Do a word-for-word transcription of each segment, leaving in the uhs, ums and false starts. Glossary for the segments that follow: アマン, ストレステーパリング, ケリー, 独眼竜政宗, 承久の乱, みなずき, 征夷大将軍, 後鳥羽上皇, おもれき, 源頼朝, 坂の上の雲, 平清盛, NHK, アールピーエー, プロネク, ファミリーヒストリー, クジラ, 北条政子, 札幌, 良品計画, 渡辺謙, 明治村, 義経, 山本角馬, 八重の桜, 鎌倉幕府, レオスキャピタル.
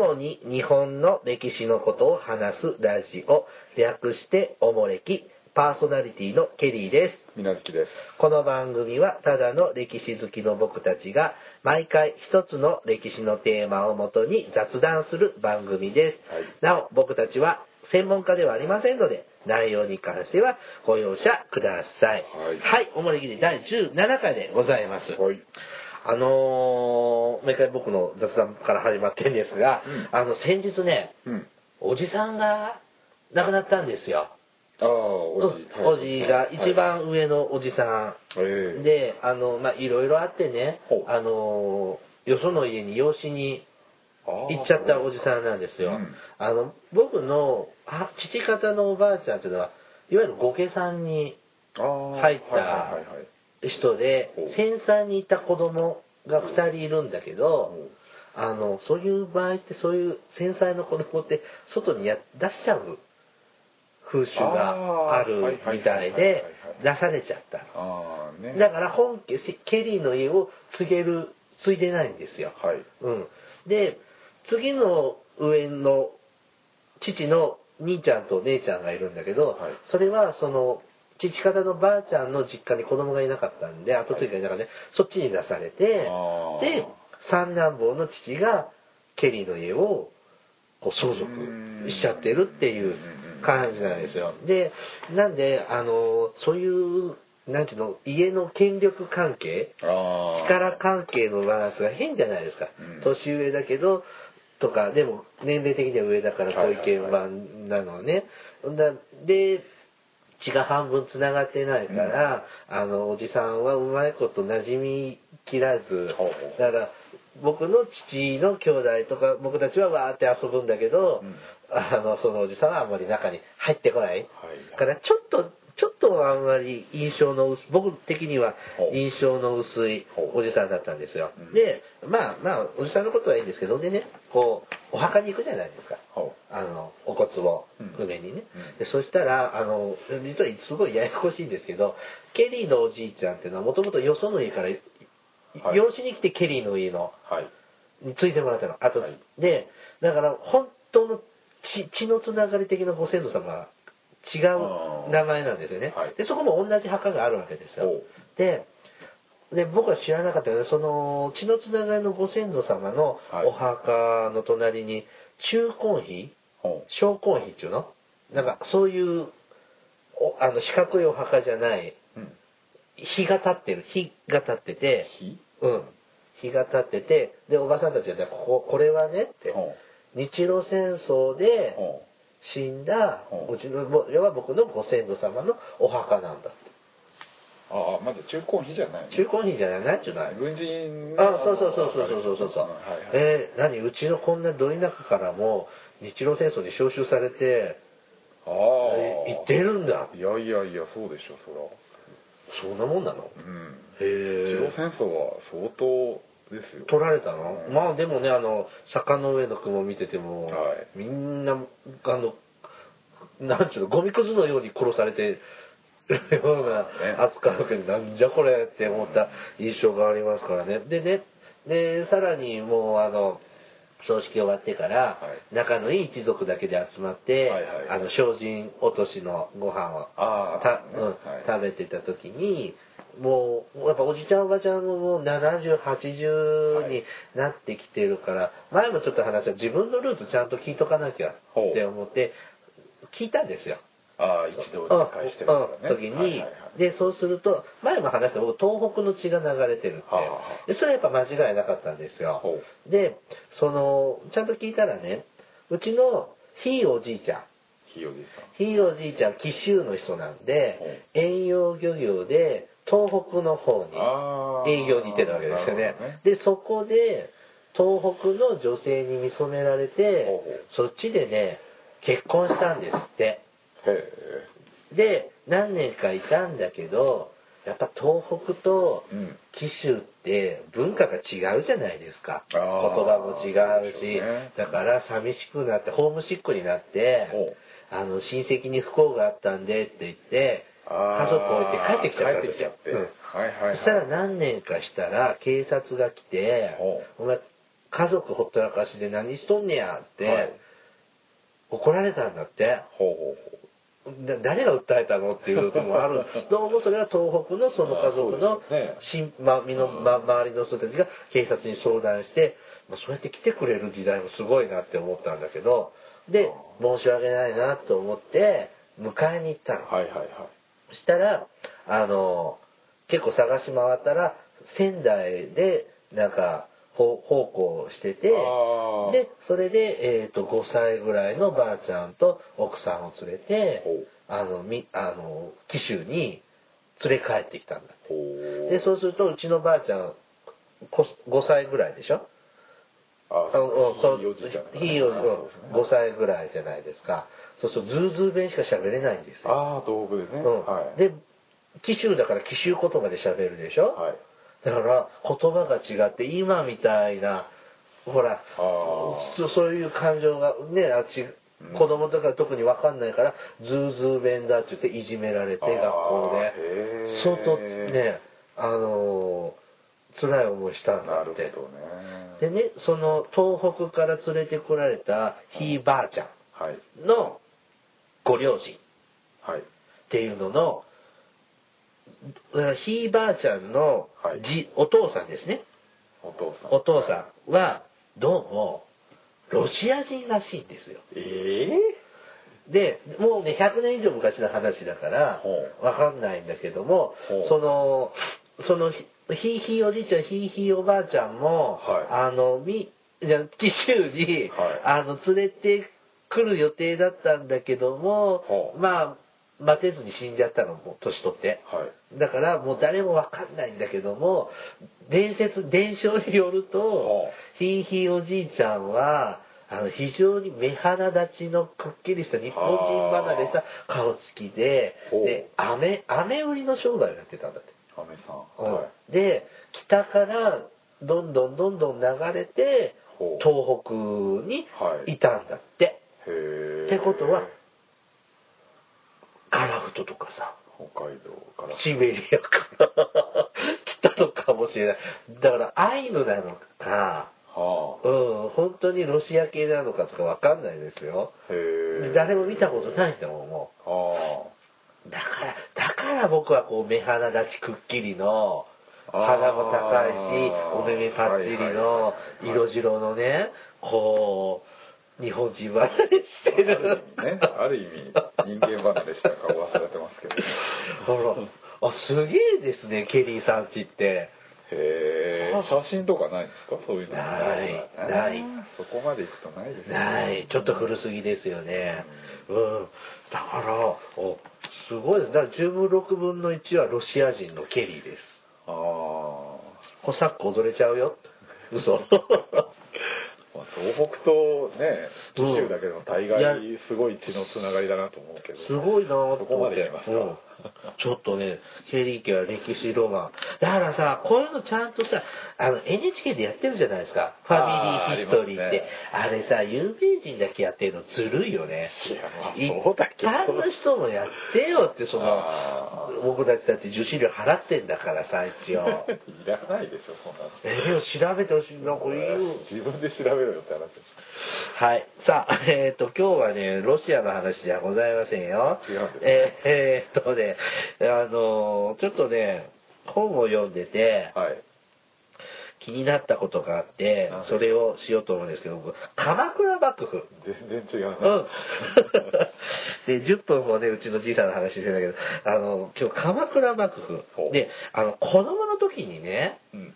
主に日本の歴史のことを話すラジオ、略しておもれき。パーソナリティのケリーです。みなずきです。この番組はただの歴史好きの僕たちが毎回一つの歴史のテーマをもとに雑談する番組です、はい、なお僕たちは専門家ではありませんので内容に関してはご容赦ください。はい、はい、おもれきでだいじゅうななかいでございます、はい。あのー、毎回僕の雑談から始まってんですが、うん、あの先日ね、うん、おじさんが亡くなったんですよ。あおじうん、おじが一番上のおじさん、はい、であの、まあ、いろいろあってね、あのよその家に養子に行っちゃったおじさんなんですよ、うん、あの僕の父方のおばあちゃんっていうのはいわゆる後家さんに入った人で、戦災にいた子供がふたりいるんだけど、あのそういう場合ってそういう戦災の子供って外にや出しちゃう風習があるみたいで出されちゃった。あ、ね、だから本家ケリーの家を継げる継いでないんですよ、はい、うん、で次の上の父の兄ちゃんと姉ちゃんがいるんだけど、はい、それはその父方のばあちゃんの実家に子供がいなかったんで後継ぎがいなかったんで、はい、そっちに出されて、で三男坊の父がケリーの家をこう相続しちゃってるっていう感じなんですよ。で、なんであのそういうなんていうの家の権力関係、あ力関係のバランスが変じゃないですか、うん、年上だけどとかでも年齢的には上だからこういう鍵盤なのね、はいはいはい、で血が半分つながってないから、うん、あのおじさんはうまいこと馴染みきらず、うん、だから僕の父の兄弟とか僕たちはわーって遊ぶんだけど、うん、あのそのおじさんはあんまり中に入ってこない、はい、からちょっとちょっとあんまり印象の薄僕的には印象の薄いおじさんだったんですよ、うん、でまあまあおじさんのことはいいんですけど、でねこうお墓に行くじゃないですか、あのお骨を埋めにね、うん、でそしたらあの実はすごいややこしいんですけど、ケリーのおじいちゃんっていうのはもともとよその家から養子に来てケリーの家の、はい、についてもらったの後、はい、でだから本当の 血, 血のつながり的なご先祖様が違う名前なんですよね、はい、でそこも同じ墓があるわけですよ。 で, で僕は知らなかったけどその血のつながりのご先祖様のお墓の隣に中婚碑、はい、小婚碑っていうのなんかそういうあの四角いお墓じゃない日が立ってる日が立ってて日、うん、日が立っててでおばさんたちが こ, これはねって日露戦争で死んだうちの要は僕のご先祖様のお墓なんだって。ああまず中婚碑じゃない、ね、中婚碑じゃないなんちゅうの軍人のあそうそうそうそうそうそうそう、はいはい、えー、何うちのこんなど田舎からも日露戦争に召集されてあ行ってるんだ。いやいやいやそうでしょそら。そんなもんなの、うん、へえ。日露戦争は相当ですよ取られたの、うん、まあでもねあの坂の上の雲見てても、はい、みんなあのなんちゅうのゴミくずのように殺されてるような扱うけど、なんじゃこれって思った印象がありますからね。でねでさらにもうあの葬式終わってから、はい、仲のいい一族だけで集まって、はいはいはい、あの精進落としのご飯をた、うんはい、食べてた時にもうやっぱおじちゃんおばちゃんももうななじゅうはちじゅうになってきてるから、はい、前もちょっと話した自分のルーツちゃんと聞いとかなきゃって思って聞いたんですよ。ああ一度理解してるからね、時に、はいはいはい、でそうすると前も話した僕東北の血が流れてるって、はあ、でそれはやっぱ間違いなかったんですよ。でそのちゃんと聞いたらねうちのひいおじいちゃんひいおじいさんひいおじいちゃん紀州の人なんで遠洋漁業で東北の方に営業に行ってたわけですよ ね, ねでそこで東北の女性に見初められてそっちでね結婚したんですって。へえ。で何年かいたんだけどやっぱ東北と紀州って文化が違うじゃないですか、うん、言葉も違うしう、ね、だから寂しくなってホームシックになってあの親戚に不幸があったんでって言って家族を置いて帰ってきちゃったんですよ、うんはいはいはい、そしたら何年かしたら警察が来てお前家族ほったらかしで何しとんねやって、はい、怒られたんだって。ほうほうほう。誰が訴えたのっていうのもあるどうもそれは東北のその家族の身、ま、身の、ま、周りの人たちが警察に相談して、まあ、そうやって来てくれる時代もすごいなって思ったんだけどで申し訳ないなと思って迎えに行ったの、はいはいはい、そしたらあの結構探し回ったら仙台でなんか奉公しててでそれで、えー、とごさいぐらいのばあちゃんと奥さんを連れてあのみあの紀州に連れ帰ってきたんだってでそうするとうちのばあちゃんごさいぐらいでしょああそういいよごさいぐらいじゃないですかそうするとズーズー弁しか喋れないんですよああ東北でね、うんはい、で紀州だから紀州言葉で喋るでしょ、はいだから言葉が違って今みたいなほらそういう感情がねあっち子供とか特に分かんないから、うん、ズーズー弁だって言っていじめられて学校で相当ねあの辛い思いしたんだってなるほど、ね、でねその東北から連れてこられたひいばあちゃんのご両親っていうのの、はいひいばあちゃんの、はい、お父さんですねお父さん、お父さんはどうもロシア人らしいんですよええー、でもうねひゃくねん以上昔の話だから分かんないんだけどもそのそのひいひいおじいちゃんひいひいおばあちゃんも、はい、あのみ紀州に、はい、あの連れてくる予定だったんだけどもまあ待てずに死んじゃったのも年取って、はい、だからもう誰も分かんないんだけども伝説伝承によるとひいひいおじいちゃんはあの非常に目鼻立ちのくっきりした日本人離れした顔つきでで飴売りの商売をやってたんだって飴さん、はい、で北からどんどんどんどん流れて東北にいたんだって、はい、へってことはカラフトとかさ北海道からシベリアから来たのかもしれないだからアイヌなのか、はあ、うん本当にロシア系なのかとか分かんないですよへで誰も見たことないんだもんもう、はあ、だからだから僕はこう目鼻立ちくっきりの鼻も高いしお目目パッチリの色白のね、はいはいはい、こう日本人離れしてるある意味、ね、ある意味人間離れした顔はされてますけどほらあすげえですねケリーさんちってへえ写真とかないですかそういうのないないそこまでいくとないですねないちょっと古すぎですよねうん、うん、だからおすごいですだからじゅうろくぶんのいちはロシア人のケリーですああサック踊れちゃうよ嘘まあ、東北とね紀州だけでも大概すごい血のつながりだなと思うけど、ね、すごいなと思っていますか、うん、ちょっとねケリー家は歴史ロマンだからさこういうのちゃんとさあの エヌエイチケー でやってるじゃないですかファミリーヒストリーって あ, あ, りますね、あれさ有名人だけやってるのずるいよねいや、まあ、そうだけど一般の人もやってよってその僕たちだって受信料払ってんだからさ一応いらないでしょそんなのえを調べてほしいなんかいい自分で調べはいさあえっ、ー、と今日はねロシアの話じゃございませんよ違うんです、ね、えー、っとねあのちょっとね本を読んでて、はい、気になったことがあってそれをしようと思うんですけど僕鎌倉幕府全然違うな、うん、でじゅっぷんもねうちのじいさんの話してたけどあの今日鎌倉幕府であの子供の時にね、うん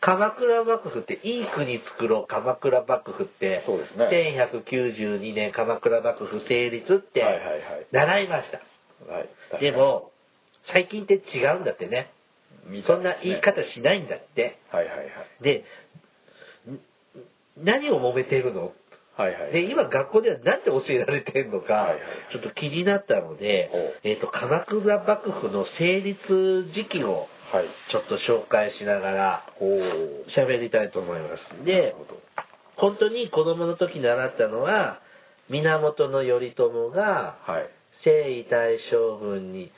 鎌倉幕府っていい国作ろう鎌倉幕府ってそうです、ね、せんひゃくきゅうじゅうにねん鎌倉幕府成立って習いました、はいはいはい、でも最近って違うんだって ね, ねそんな言い方しないんだって、はいはいはい、で何を揉めてるの、はいはいはい、で今学校では何て教えられてるのか、はいはい、ちょっと気になったので、えーと、鎌倉幕府の成立時期をはい、ちょっと紹介しながら喋りたいと思います。で、本当に子供の時習ったのは源頼朝が征夷大将軍に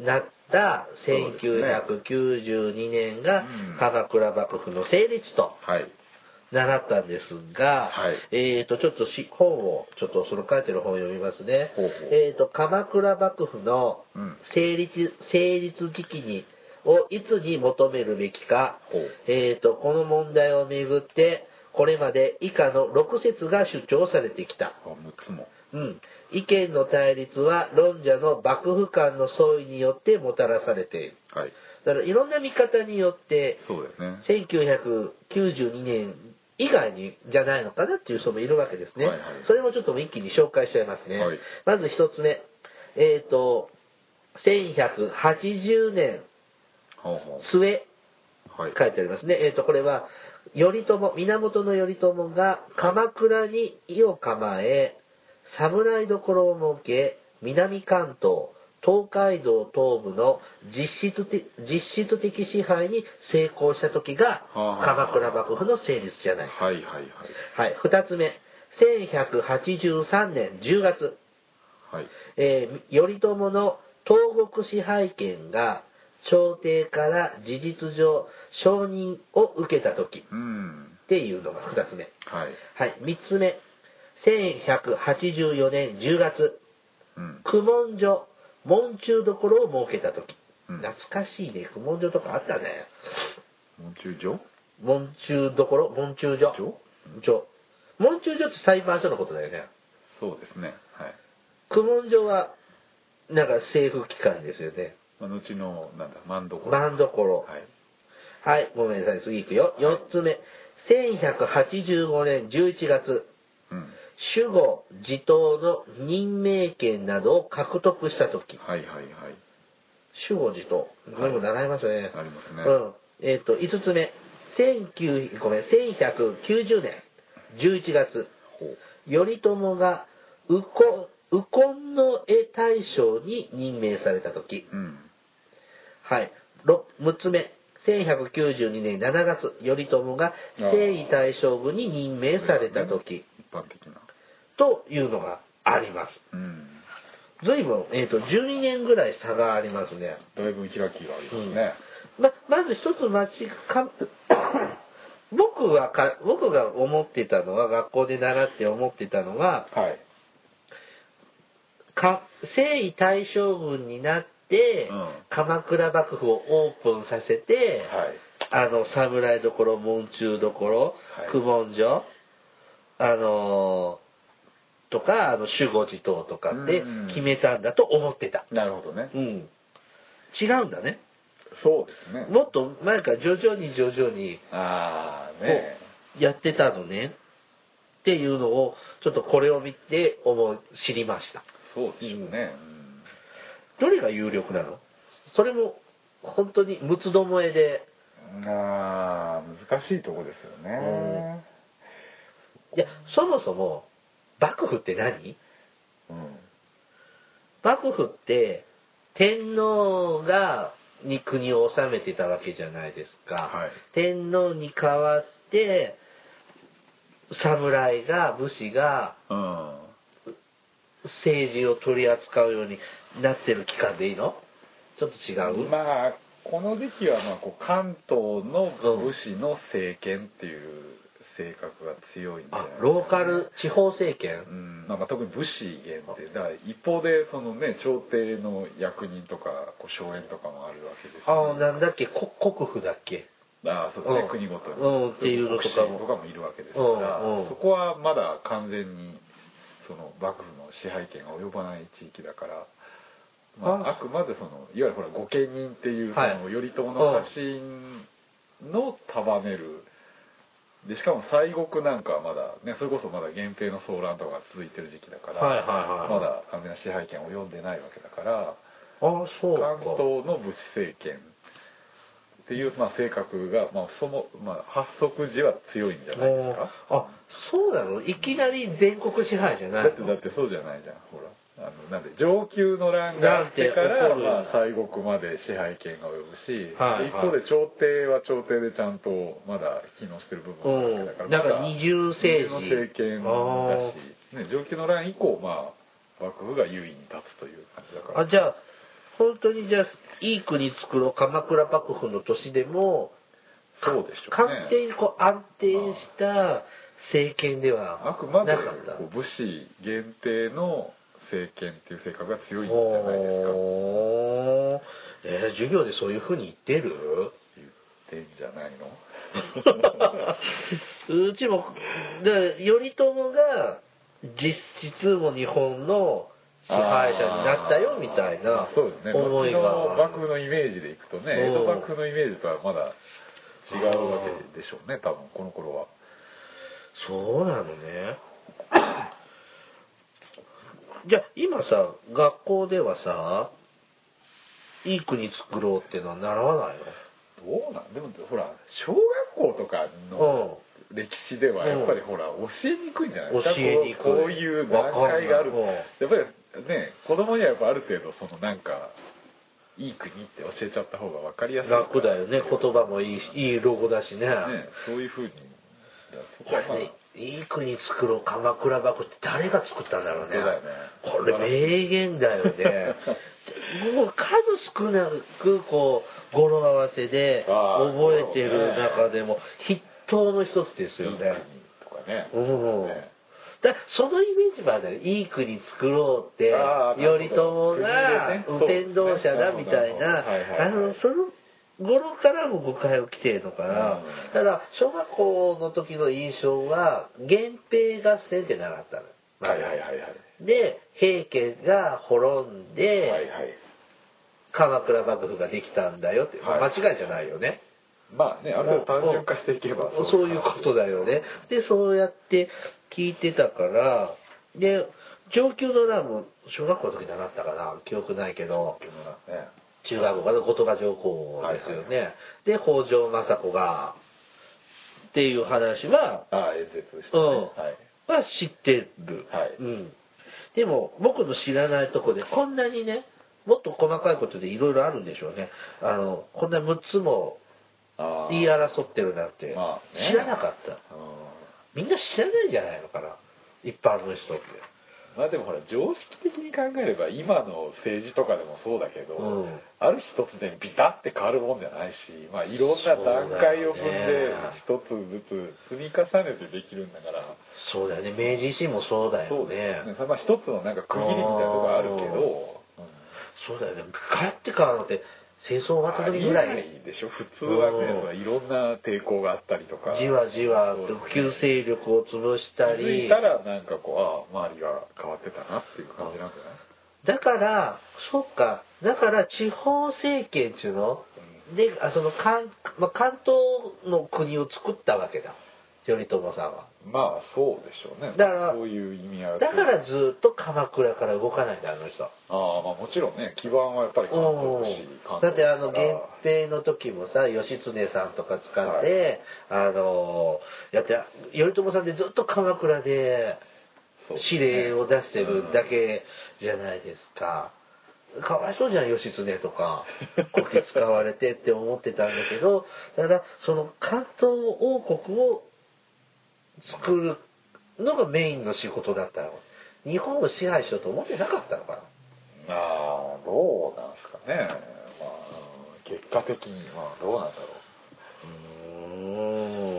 なったせんきゅうひゃくきゅうじゅうにねんが鎌倉幕府の成立と習ったんですが、はい、えーとちょっとし本をちょっとその書いてる本を読みますね。ほうほう。えーと鎌倉幕府の成立、うん、成立時期にをいつに求めるべきか、えーとこの問題をめぐってこれまで以下のろくせつが主張されてきた。むっつも。うん、意見の対立は論者の幕府間の相違によってもたらされている、はい、だからいろんな見方によってそうです、ね、せんきゅうひゃくきゅうじゅうにねん以外にじゃないのかなっていう人もいるわけですね、はいはい、それもちょっと一気に紹介しちゃいますね、はい、まず一つ目、えーとせんひゃくはちじゅうねん末、はい、書いてありますね、えーとこれは頼朝、源頼朝が鎌倉に意を構え侍どころを設け、南関東、東海道東部の実質的、実質的支配に成功した時が鎌倉幕府の成立じゃない。はいはいはい。はい、二つ目、せんひゃくはちじゅうさんねんじゅうがつ、はいえー、頼朝の東国支配権が朝廷から事実上承認を受けた時、うん、っていうのが二つ目。はい。はい、三つ目。せんひゃくはちじゅうよねんじゅうがつ、うん、公文書門中どころを設けた時、うん、懐かしいね、公文書とかあったね。門中所？門中どころ、門中所。所。門中所って裁判所のことだよね。そうですね。はい。公文書はなんか政府機関ですよね。まあ、後のなんだ万所。万所。はい。はい、ごめんなさい。次いくよ。四つ目、せんひゃくはちじゅうごねんじゅういちがつ。うん守護、地頭の任命権などを獲得したとき。はいはいはい。守護、地頭。これも習いましたね。ありますね。うん。えっと、いつつめ。せんきゅうひゃくきゅうじゅうねんじゅういちがつ。頼朝が右近衛大将に任命されたとき。うん。はい。むっつめ。せんひゃくきゅうじゅうにねんしちがつ。頼朝が征夷大将軍に任命されたとき。一般的なというのがあります。うん、随分、えーと、じゅうにねんぐらい差がありますね。だいぶ開きがありますね。うん、ま, まず一つ間違か僕はか僕が思ってたのは学校で習って思ってたのは、はい、か征夷大将軍になって、うん、鎌倉幕府をオープンさせて、はい、あの侍どころ門中どころ公文書、はいあのー、とかあの守護地頭とかで決めたんだと思ってた。なるほどね、うん、違うんだね。そうですね。もっと前から徐々に徐々にあー、ね、やってたのねっていうのをちょっとこれを見て思う知りました。そうですね、うん、どれが有力なの？それも本当に六つどもえであ難しいとこですよね、うんいやそもそも幕府って何、うん、幕府って天皇がに国を治めてたわけじゃないですか、はい、天皇に代わって侍が武士が、うん、政治を取り扱うようになってる期間でいいの？ちょっと違う？まあこの時期はまあこう関東の武士の政権っていう、うん性格が強いんで、あ、ローカル地方政権、うん、なんか特に武士限定だから一方でそのね朝廷の役人とかこう荘園とかもあるわけです、ね、ああなんだっけ国府だっけああそうですね、うん、国ごとに、うん、っていうのとかも、国士とかもいるわけですから、うんうん、そこはまだ完全にその幕府の支配権が及ばない地域だから、まあ、あ, あくまでそのいわゆるほら御家人っていうその頼朝の家臣の束ねるでしかも西国なんかはまだねそれこそまだ源平の騒乱とかが続いてる時期だから、はいはいはい、まだ完全な支配権を及んでないわけだからあそうか関東の武士政権っていう、まあ、性格が、まあそのまあ、発足時は強いんじゃないですか。あそうなのいきなり全国支配じゃないのだってだってそうじゃないじゃんほらあのなんで上級の乱があってから、まあ、西国まで支配権が及ぶし、はいはい、一方で朝廷は朝廷でちゃんとまだ機能してる部分があるから、うん、だから二重政治二重の政権だし、ね、上級の乱以降、まあ、幕府が優位に立つという感じだからあじゃあ本当にじゃあいい国作ろう鎌倉幕府の年でもそうでしょうね、完全にこう安定した政権ではなかった。あくまでこう武士限定の政権っていう性格が強いんじゃないですか。おー、えー、授業でそういうふうに言ってる？言ってんじゃないの？うちもだ頼朝が実質も日本の支配者になったよみたいな思いが、そうですね、幕府のイメージでいくとね、江戸幕府のイメージとはまだ違うわけでしょうね、多分この頃は。そうなのね。じゃあ今さ、学校ではさ、いい国作ろうっていうのは習わないの？どうなんでもほら小学校とかの歴史ではやっぱりほら教えにくいんじゃないですか。教えにくい。こういう段階がある。やっぱりね、子供にはやっぱある程度そのなんかいい国って教えちゃった方が分かりやすい。楽だよね。言葉もいいし、いいロゴだしね。ね、そういう風に。そこはまあ、いい国作ろう鎌倉幕って誰が作ったんだろうね。これ名言だよね。もう数少なくこう語呂合わせで覚えてる中でも筆頭の一つですよね。いい国とかね。うん。だそのイメージはね、いい国作ろうって頼朝が天道者だみたいな、あのその。語呂からも誤解をきているのかな、うん、だから小学校の時の印象は源平合戦って習ったの、はいはいはいはい、で平家が滅んで、はいはい、鎌倉幕府ができたんだよって、はい、間違いじゃないよね。まあね、ある程度単純化していけばそう、そういうことだよね。でそうやって聞いてたから、で上級の乱も小学校の時習ったかな、記憶ないけど、上級の乱ね、中学校の後鳥羽上皇ですよね、はいはいはい、で北条政子がっていう話はあ演説した、ね、うんはい、は知ってる、はいうん、でも僕の知らないとこでこんなにね、もっと細かいことでいろいろあるんでしょうね。あのこんなむっつも言い争ってるなんて知らなかった、まあね、みんな知らないんじゃないのかな、一般の人って。まあでもほら常識的に考えれば今の政治とかでもそうだけど、うん、ある一つでビタって変わるもんじゃないし、まあ、いろんな段階を踏んで一つずつ積み重ねてできるんだから。そうだよね、明治維新もそうだよね。そうだね、まあ、一つのなんか区切りみたいなのがあるけど、うん、そうだよね、変わって変わるのって戦争終わった時ぐらいありえないでしょ普通はね。いろんな抵抗があったりとか、じわじわと旧勢力を潰したり、続いたらなんかこう、ああ周りが変わってたなっていう感じなんじゃない。だからそっか、だから地方政権っていうの、うん、であその 関,、まあ、関東の国を作ったわけだ頼朝さんは。まあそうでしょうね。だからそういう意味合い。だからずっと鎌倉から動かないんだあの人。ああまあもちろんね、基盤はやっぱり関東だし。だってあの源平の時もさ、義経さんとか使って、はい、あのやって頼朝さんでずっと鎌倉で指令を出してるだけじゃないですか。かわいそうじゃん義経とかこき使われてって思ってたんだけど、だからその関東王国を作るのがメインの仕事だったの。日本を支配しようと思ってなかったのかな。ああ、どうなんですかね。まあ結果的にまあどうなんだろ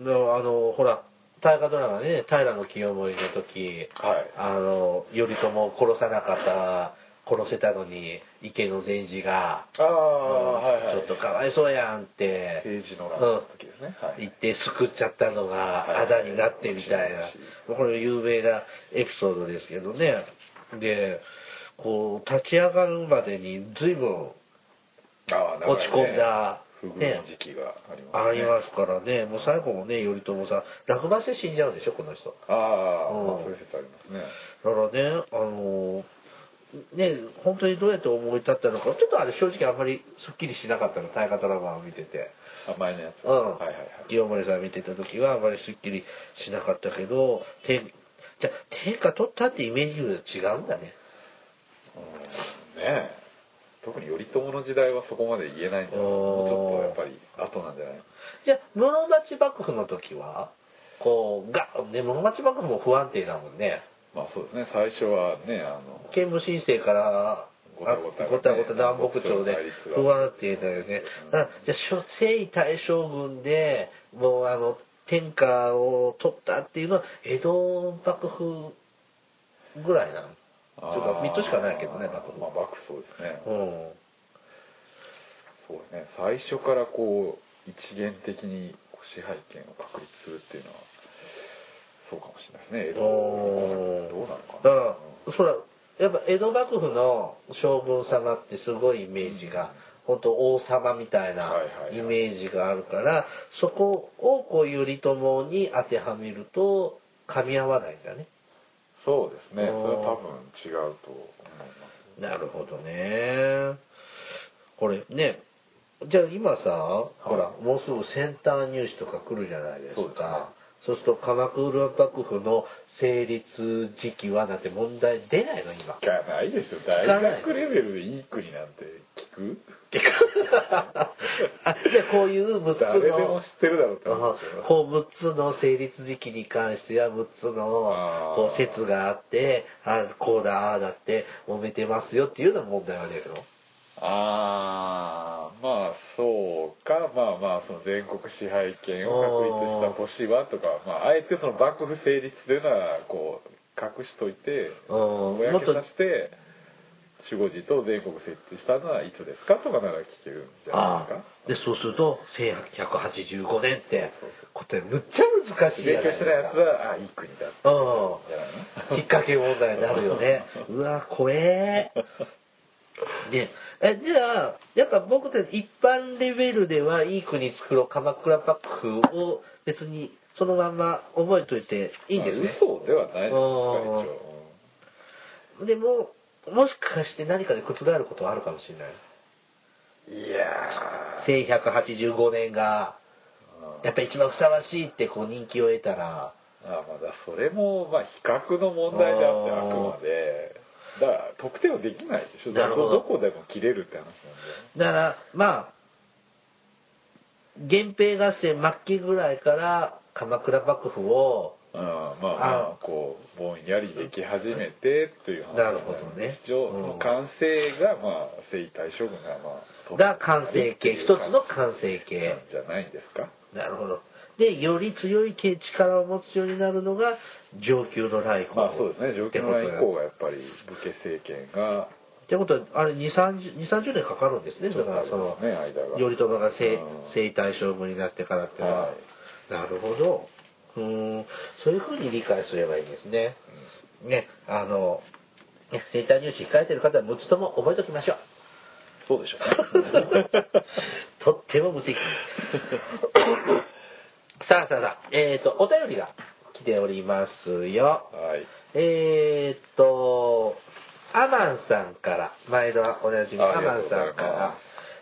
う。うーん。でもあのほら大河ドラマで、ね、平清盛の時、はい、あの頼朝を殺さなかった。殺せたのに池の善治があ、うんはいはい、ちょっとかわいそうやんって政治の乱の時ですね、うんはい、言って救っちゃったのがあだになってみたいな、はいはい、これ有名なエピソードですけどね。でこう立ち上がるまでに随分落ち込んだ不遇の時期がありますね。ありますからね。もう最後もね頼朝さん落馬して死んじゃうでしょこの人。あ、うん、まあそういう説ありますね。だからねあのね、本当にどうやって思い立ったのかちょっとあれ正直あんまりすっきりしなかったの。大河ドラマを見てて前のやつ、うんはいはいはい、清盛さん見てた時はあんまりすっきりしなかったけど、じゃ天下取ったってイメージよりは違うんだね。うんねえ、特に頼朝の時代はそこまで言えないんじゃない。もうちょっとやっぱり後なんじゃない。じゃあ室町幕府の時はこうガッ、ね、室町幕府も不安定だもんね。まあそうですね、最初はねあの刑務申請からごたごた南北朝で不安定だよね。だからじゃあ征夷大将軍でもうあの天下を取ったっていうのは江戸幕府ぐらいなの。というか水戸しかないけどね幕府。まあ幕府そうですね。うん。そうね、最初からこう一元的に支配権を確立するっていうのはそうかもしれないですね。江戸どうなのかな。だから、うん、そらやっぱ江戸幕府の将軍様ってすごいイメージが、うん、本当王様みたいなイメージがあるから、はいはいはい、そこをこういう頼朝に当てはめると噛み合わないんだね。そうですね。それは多分違うと思います。なるほどね。これね、じゃあ今さ、はい、ほらもうすぐセンター入試とか来るじゃないですか。そうですね。そうすると鎌倉幕府の成立時期はなんて問題出ないの今。聞かないですよ。大学レベルでいい国なんて聞く？聞かない。でこういうむっつの誰でも知ってるだろうって思うんですよ。こうむっつの成立時期に関してはむっつのこう説があって、あこうだあだって揉めてますよっていうような問題は出るの？ああまあそうかまあまあその全国支配権を確立した年はとか、まあ、あえてその幕府成立というのはこう隠しといて公にさせて守護寺と全国設置したのはいつですかとかなら聞けるんじゃないですか。でそうするとせんはっぴゃくはちじゅうごねんってことでむっちゃ難しいじゃないですか。勉強してないやつはあいい国だって引っ掛け問題になるよね。うわ怖えね、えじゃあやっぱ僕たち一般レベルではいい国作ろう鎌倉幕府を別にそのまま覚えといていいんですね。嘘ではないですか。でももしかして何かで覆ることはあるかもしれない。いやーせんひゃくはちじゅうごねんがやっぱり一番ふさわしいってこう人気を得たらあまだそれもまあ比較の問題であってあくまでだから特定はできないでしょ。なるほど。どこでも切れるって話なんで。だからまあ源平合戦末期ぐらいから鎌倉幕府を、うん、まあまあこうぼんやりでき始めてっていう話なんですけど、なるほどね、うん、その完成がまあ征夷大将軍がまあが完成形一つの完成形なんじゃないんですか。なるほど。でより強い力を持つようになるのが承久の乱以降。まあそうですね。承久の乱以降はやっぱり武家政権が。ってことはあれにじゅう、さんじゅうねんかかるんですね。それからその頼朝が征夷大将軍になってからってのは、はい、なるほど。うーんそういうふうに理解すればいいんですね。うん、ねあの征夷大入試控えてる方はむっつとも覚えておきましょう。そうでしょうね。とっても無責任。さあさあさあ、えっ、ー、と、お便りが来ておりますよ。はい、えっ、ー、と、アマンさんから、毎度おなじみ、アマンさんから。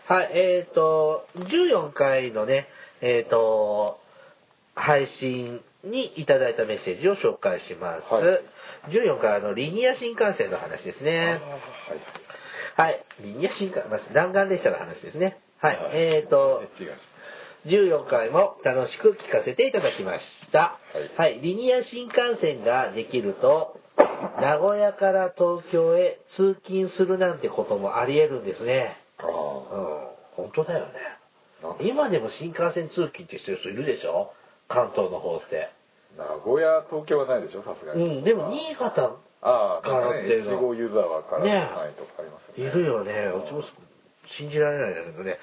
はい、えっ、ー、と、じゅうよんかいのね、えっ、ー、と、配信にいただいたメッセージを紹介します。はい、じゅうよんかいのリニア新幹線の話ですね。はい、はい、リニア新幹線、まず弾丸列車の話ですね。はい、はい、えっ、ー、と、違うじゅうよんかいも楽しく聞かせていただきました。はい、はい、リニア新幹線ができると名古屋から東京へ通勤するなんてこともあり得るんですね。ああ、うん、本当だよね。今でも新幹線通勤ってしてる人いるでしょ？関東の方って。名古屋東京はないでしょさすがに。うん、でも新潟からっていうの。ああ、いちご湯沢からないとかありますよね。ね、いるよね。うちも。信じられないんだけどね。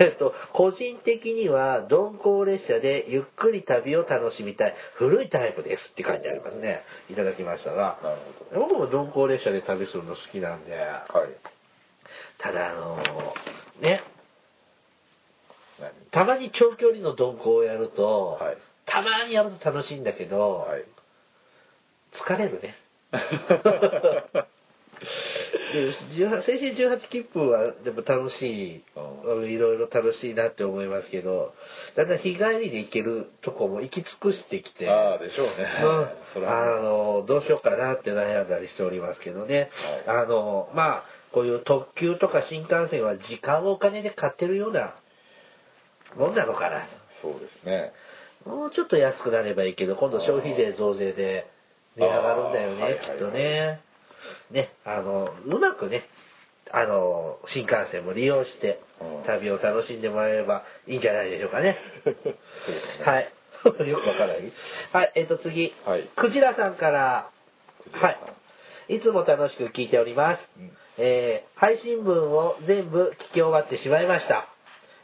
えっと、個人的には鈍行列車でゆっくり旅を楽しみたい古いタイプですって書いてありますね。いただきましたが、僕も鈍行列車で旅するの好きなんで、はい、ただあのー、ね、たまに長距離の鈍行をやると、はい、たまにやると楽しいんだけど、はい、疲れるね。青春じゅうはち切符はでも楽しい、いろいろ楽しいなって思いますけど、だんだん日帰りで行けるとこも行き尽くしてきて、ああでしょうね、うん、あのどうしようかなって悩んだりしておりますけどね、はい、あのまあこういう特急とか新幹線は時間をお金で買ってるようなもんなのかな。そうですね。もうちょっと安くなればいいけど今度消費税増税で値上がるんだよねきっとね。ね、あのうまくねあの新幹線も利用して旅を楽しんでもらえればいいんじゃないでしょうかね。はい。よくわからない。はい、えっ、ー、と次、はい、クジラさんから。はい。いつも楽しく聞いております。うんえー、配信分を全部聞き終わってしまいました。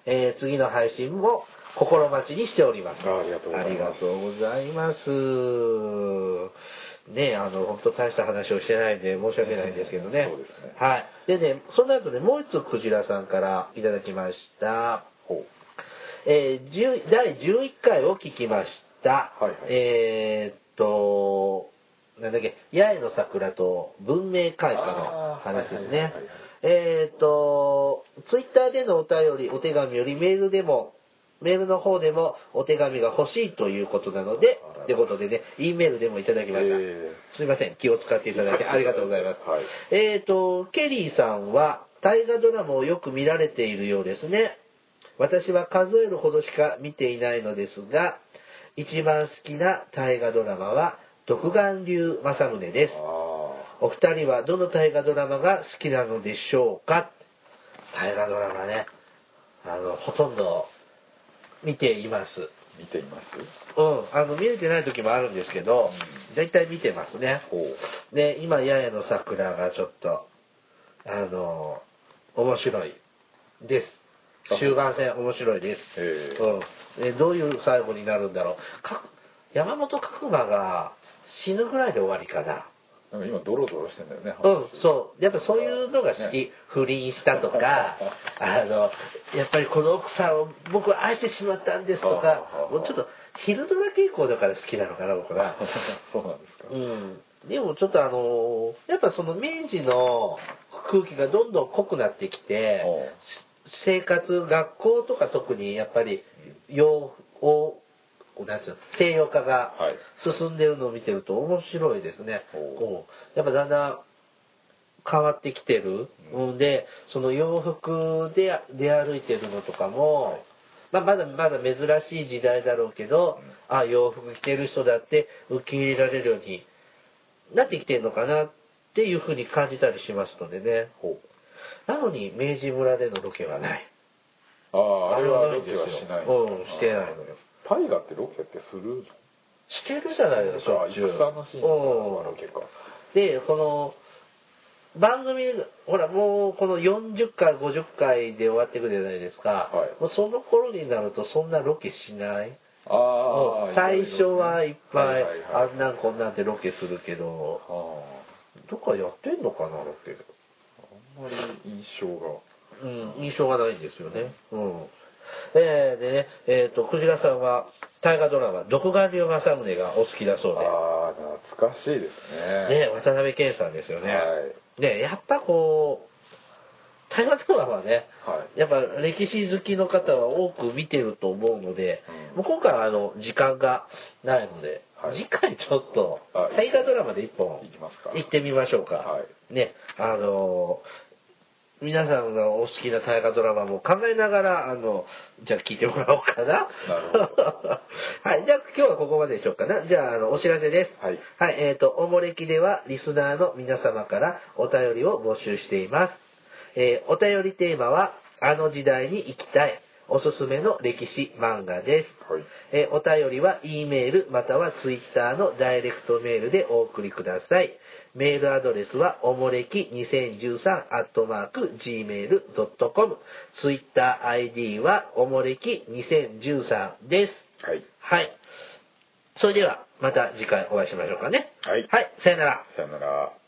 えー、次の配信も心待ちにしております。ありがとうございます。ありがとうございます。ねえ、あの、本当大した話をしてないんで申し訳ないんですけどね。そうですね。はい。でね、その後ね、もう一つクジラさんからいただきました。ほう。えー、だいじゅういっかいを聞きました。はいはい。えーっと、なんだっけ、八重の桜と文明開化の話ですね。はいはいはいはい、えーっと、ツイッターでのお便り、お手紙よりメールでも、メールの方でもお手紙が欲しいということなので、ということでね、E メールでもいただきました。すいません、気を使っていただいてありがとうございます。はい、えっと、ケリーさんは大河ドラマをよく見られているようですね。私は数えるほどしか見ていないのですが、一番好きな大河ドラマは独眼竜政宗です。お二人はどの大河ドラマが好きなのでしょうか？大河ドラマね、あの、ほとんど見ています。見ています。うん、あの見れてない時もあるんですけど、だいたい見てますね。ほう。で、今八重の桜がちょっとあの面白いです。終盤戦面白いです。うん。で、どういう最後になるんだろう。か山本角馬が死ぬぐらいで終わりかな。なんか今ドロドロしてんだよね。うん、そう。やっぱそういうのが好き。ね、不倫したとか、あのやっぱりこの奥さんを僕は愛してしまったんですとか、もうちょっと昼ドラ傾向だから好きなのかな僕は。そうなんですか。うん。でもちょっとあのやっぱその明治の空気がどんどん濃くなってきて、生活学校とか特にやっぱり洋をなんていうの西洋化が進んでるのを見てると面白いですね。こうやっぱだんだん変わってきてるので、その洋服で出歩いてるのとかも、まあ、まだまだ珍しい時代だろうけど、ああ洋服着てる人だって受け入れられるようになってきてるのかなっていうふうに感じたりしますのでね。なのに明治村でのロケはない。ああ、あれはロケはしない。うん、してないのよ。大河ってロケってする？してるじゃないですか。戦のシーンのロケか。で、この番組ほらもうこのよんじゅっかいごじゅっかいで終わってくるじゃないですか。はい、もうその頃になるとそんなロケしない。ああ。最初はいっぱい、はいはいはい、あんなんこんなんでロケするけど、どっかやってんのかなロケ。あんまり印象が。うん、印象がないんですよね。うん。えー、でね、えっ、ー、とクジラさんは大河ドラマ独眼竜政宗がお好きだそうで。ああ、懐かしいですね。ね、渡辺謙さんですよね。はい、ね、やっぱこう大河ドラマはね、はい、やっぱ歴史好きの方は多く見てると思うので、うん、もう今回はあの時間がないので、はい、次回ちょっと大河ドラマで一本行ってみましょうか。はい、ね、あのー。皆さんがお好きな大河ドラマも考えながら、あの、じゃあ聞いてもらおうかな。なるほど。はい。じゃあ今日はここまででしょうかな。じゃあ、あの、お知らせです。はい。はい。えっと、おもれきではリスナーの皆様からお便りを募集しています。えー、お便りテーマは、あの時代に行きたい、おすすめの歴史漫画です。はい。えー、お便りは E メールまたは Twitter のダイレクトメールでお送りください。メールアドレスはおもれきにせんじゅうさん アットマーク ジーメール ドットコム、 ツイッター アイディー はおもれきにせんじゅうさんです。はい。はい。それではまた次回お会いしましょうかね。はい。はい。さよなら。さよなら。